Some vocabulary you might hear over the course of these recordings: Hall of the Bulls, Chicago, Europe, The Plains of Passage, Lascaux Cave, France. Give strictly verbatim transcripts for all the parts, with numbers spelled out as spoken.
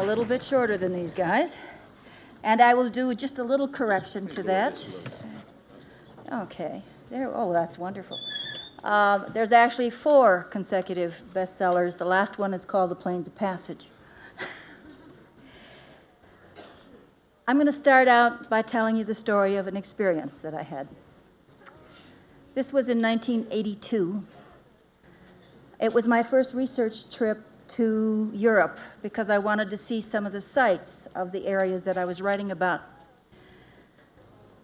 a little bit shorter than these guys. And I will do just a little correction to that. Okay. There. Oh, that's wonderful. Uh, there's actually four consecutive bestsellers. The last one is called The Plains of Passage. I'm going to start out by telling you the story of an experience that I had. This was in nineteen eighty-two. It was my first research trip to Europe because I wanted to see some of the sites of the areas that I was writing about.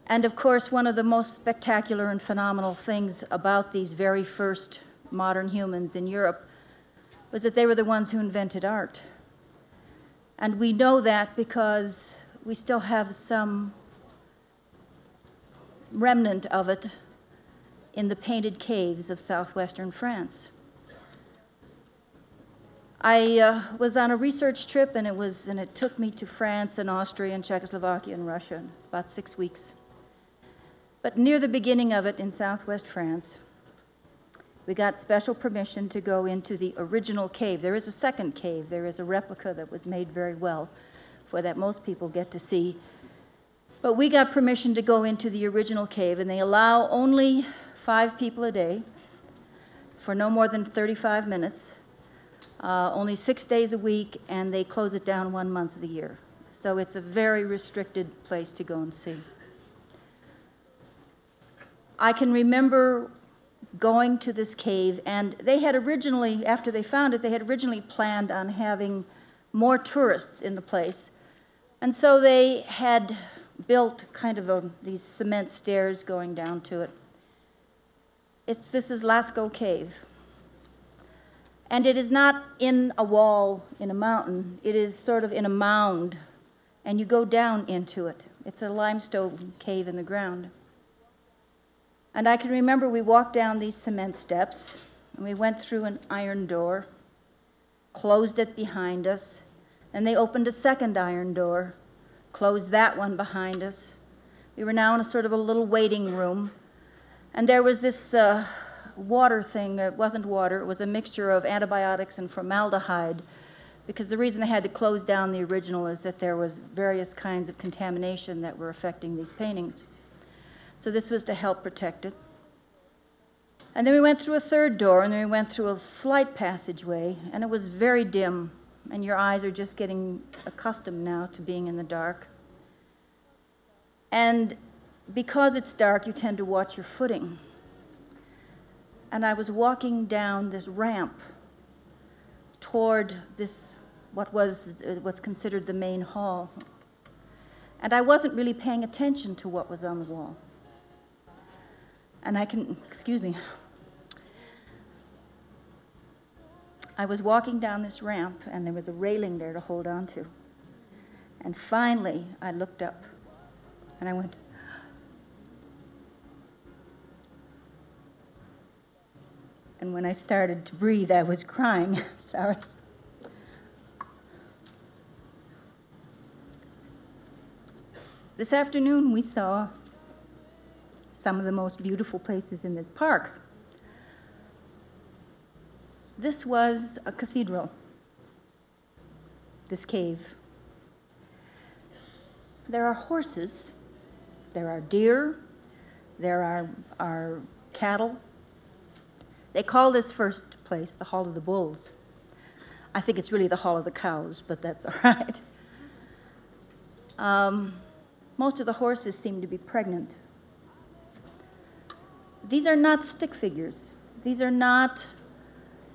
And of course, one of the most spectacular and phenomenal things about these very first modern humans in Europe was that they were the ones who invented art. And we know that because we still have some remnant of it in the painted caves of southwestern France. I uh, was on a research trip, and it was, and it took me to France and Austria and Czechoslovakia and Russia, about six weeks. But near the beginning of it in southwest France, we got special permission to go into the original cave. There is a second cave. There is a replica that was made very well for that most people get to see. But we got permission to go into the original cave, and they allow only five people a day for no more than thirty-five minutes, uh, only six days a week, and they close it down one month of the year. So it's a very restricted place to go and see. I can remember going to this cave, and they had originally, after they found it, they had originally planned on having more tourists in the place. And so they had built kind of a, these cement stairs going down to it. It's, this is Lascaux Cave. And it is not in a wall in a mountain. It is sort of in a mound, and you go down into it. It's a limestone cave in the ground. And I can remember we walked down these cement steps, and we went through an iron door, closed it behind us, and they opened a second iron door, closed that one behind us. We were now in a sort of a little waiting room, and there was this uh, water thing. It wasn't water, it was a mixture of antibiotics and formaldehyde, because the reason they had to close down the original is that there was various kinds of contamination that were affecting these paintings. So this was to help protect it. And then we went through a third door, and then we went through a slight passageway, and it was very dim, and your eyes are just getting accustomed now to being in the dark. And because it's dark, you tend to watch your footing. And I was walking down this ramp toward this, what was what's considered the main hall. And I wasn't really paying attention to what was on the wall. And I can, excuse me, I was walking down this ramp, and there was a railing there to hold on to. And finally, I looked up, and I went, and when I started to breathe, I was crying, sorry. This afternoon, we saw some of the most beautiful places in this park. This was a cathedral, this cave. There are horses, there are deer, there are, are cattle. They call this first place the Hall of the Bulls. I think it's really the Hall of the Cows, but that's all right. Um, most of the horses seem to be pregnant. These are not stick figures. These are not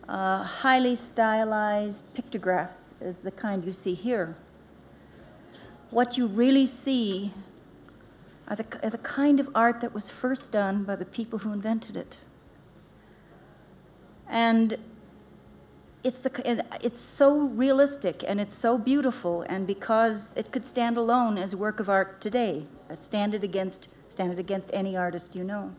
uh, highly stylized pictographs as the kind you see here. What you really see are the, are the kind of art that was first done by the people who invented it. And it's, the, it's so realistic, and it's so beautiful, and because it could stand alone as a work of art today, stand it against, stand it against any artist you know.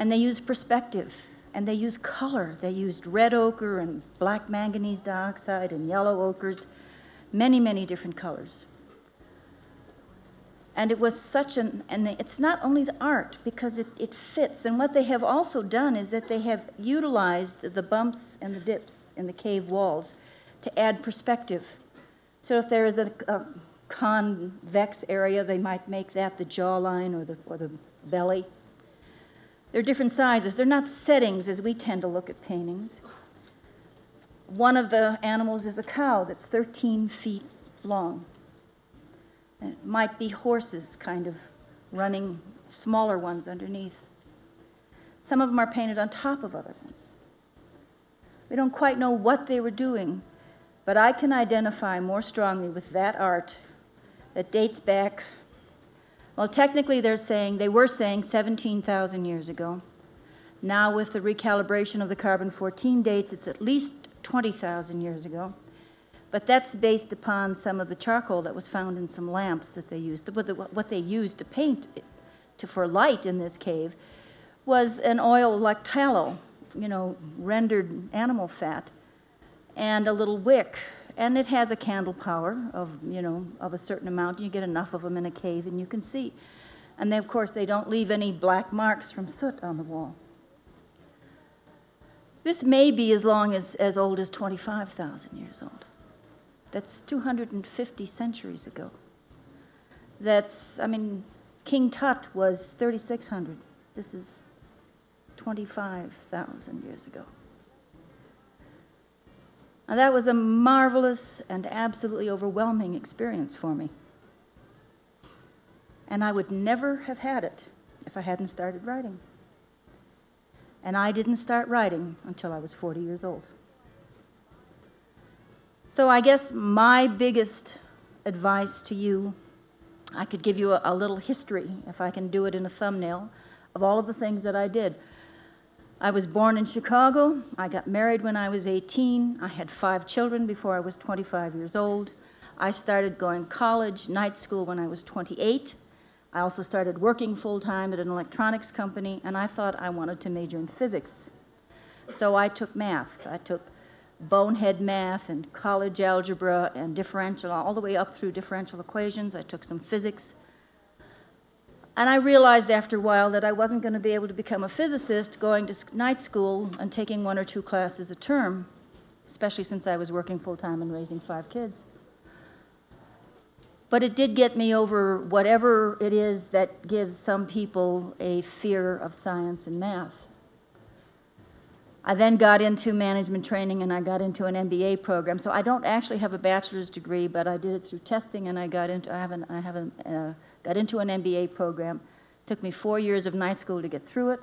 And they used perspective, and they used color. They used red ochre and black manganese dioxide and yellow ochres, many, many different colors. And it was such an, and it's not only the art, because it, it fits. And what they have also done is that they have utilized the bumps and the dips in the cave walls to add perspective. So if there is a, a convex area, they might make that the jawline or the, or the belly. They're different sizes. They're not settings as we tend to look at paintings. One of the animals is a cow that's thirteen feet long. And it might be horses kind of running smaller ones underneath. Some of them are painted on top of other ones. We don't quite know what they were doing, but I can identify more strongly with that art that dates back, well, technically they're saying, they were saying seventeen thousand years ago. Now with the recalibration of the carbon fourteen dates, it's at least twenty thousand years ago. But that's based upon some of the charcoal that was found in some lamps that they used. What they used to paint to, for light in this cave was an oil like tallow, you know, rendered animal fat, and a little wick. And it has a candle power of, you know, of a certain amount. You get enough of them in a cave and you can see. And they, of course, they don't leave any black marks from soot on the wall. This may be as long as, as old as twenty-five thousand years old. That's two hundred fifty centuries ago. That's, I mean, King Tut was thirty-six hundred. This is twenty-five thousand years ago. Now that was a marvelous and absolutely overwhelming experience for me. And I would never have had it if I hadn't started writing. And I didn't start writing until I was forty years old. So I guess my biggest advice to you, I could give you a, a little history, if I can do it in a thumbnail, of all of the things that I did. I was born in Chicago. I got married when I was eighteen. I had five children before I was twenty-five years old. I started going to college, night school, when I was twenty-eight. I also started working full-time at an electronics company, and I thought I wanted to major in physics. So I took math. I took bonehead math and college algebra and differential, all the way up through differential equations. I took some physics. And I realized after a while that I wasn't going to be able to become a physicist going to night school and taking one or two classes a term, especially since I was working full-time and raising five kids. But it did get me over whatever it is that gives some people a fear of science and math. I then got into management training, and I got into an M B A program. So I don't actually have a bachelor's degree, but I did it through testing, and I got into I haven't I haven't uh, got into an M B A program. It took me four years of night school to get through it,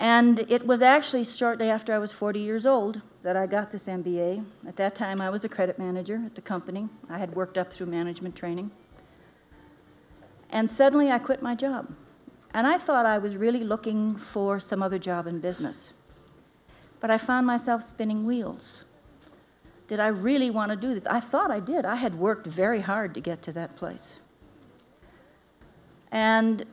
and it was actually shortly after I was forty years old that I got this M B A. At that time, I was a credit manager at the company. I had worked up through management training, and suddenly I quit my job, and I thought I was really looking for some other job in business. But I found myself spinning wheels. Did I really want to do this? I thought I did. I had worked very hard to get to that place. And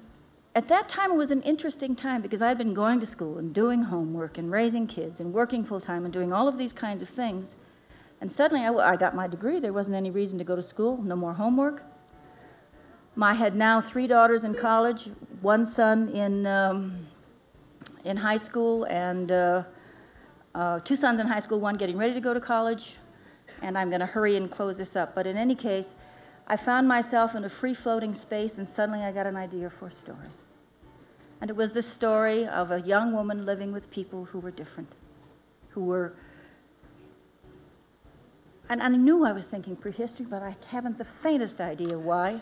at that time, it was an interesting time because I'd been going to school and doing homework and raising kids and working full-time and doing all of these kinds of things. And suddenly, I, I got my degree. There wasn't any reason to go to school, no more homework. I had now three daughters in college, one son in, um, in high school, and... Uh, Uh, two sons in high school, one getting ready to go to college, and I'm going to hurry and close this up. But in any case, I found myself in a free-floating space, and suddenly I got an idea for a story. And it was the story of a young woman living with people who were different, who were... And I knew I was thinking prehistory, but I haven't the faintest idea why.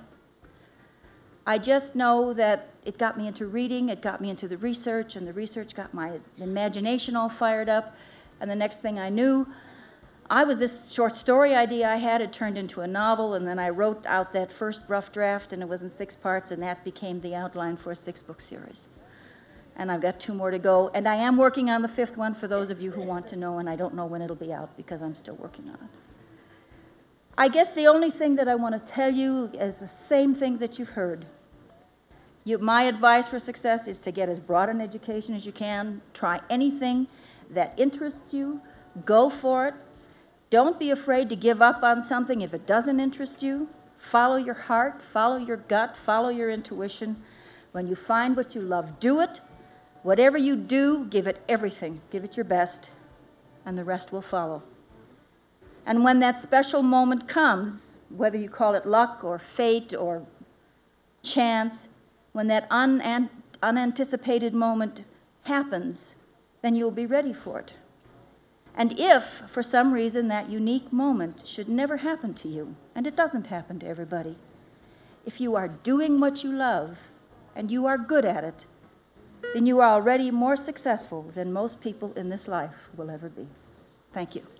I just know that it got me into reading, it got me into the research, and the research got my imagination all fired up. And the next thing I knew, I was this short story idea I had, it turned into a novel, and then I wrote out that first rough draft, and it was in six parts, and that became the outline for a six-book series. And I've got two more to go, and I am working on the fifth one for those of you who want to know, and I don't know when it'll be out because I'm still working on it. I guess the only thing that I want to tell you is the same things that you've heard. You, my advice for success is to get as broad an education as you can. Try anything that interests you. Go for it. Don't be afraid to give up on something if it doesn't interest you. Follow your heart. Follow your gut. Follow your intuition. When you find what you love, do it. Whatever you do, give it everything. Give it your best, and the rest will follow. And when that special moment comes, whether you call it luck or fate or chance, when that un- unanticipated moment happens, then you'll be ready for it. And if, for some reason, that unique moment should never happen to you, and it doesn't happen to everybody, if you are doing what you love and you are good at it, then you are already more successful than most people in this life will ever be. Thank you.